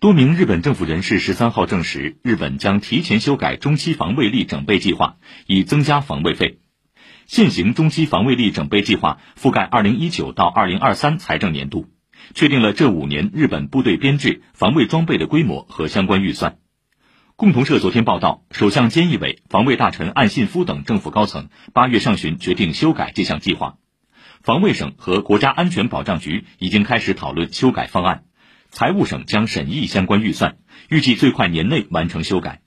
多名日本政府人士13号证实，日本将提前修改中期防卫力整备计划，以增加防卫费。现行中期防卫力整备计划覆盖2019到2023财政年度，确定了这5年日本部队编制、防卫装备的规模和相关预算。共同社昨天报道，首相菅义伟、防卫大臣岸信夫等政府高层8月上旬决定修改这项计划。防卫省和国家安全保障局已经开始讨论修改方案，财务省将审议相关预算，预计最快年内完成修改。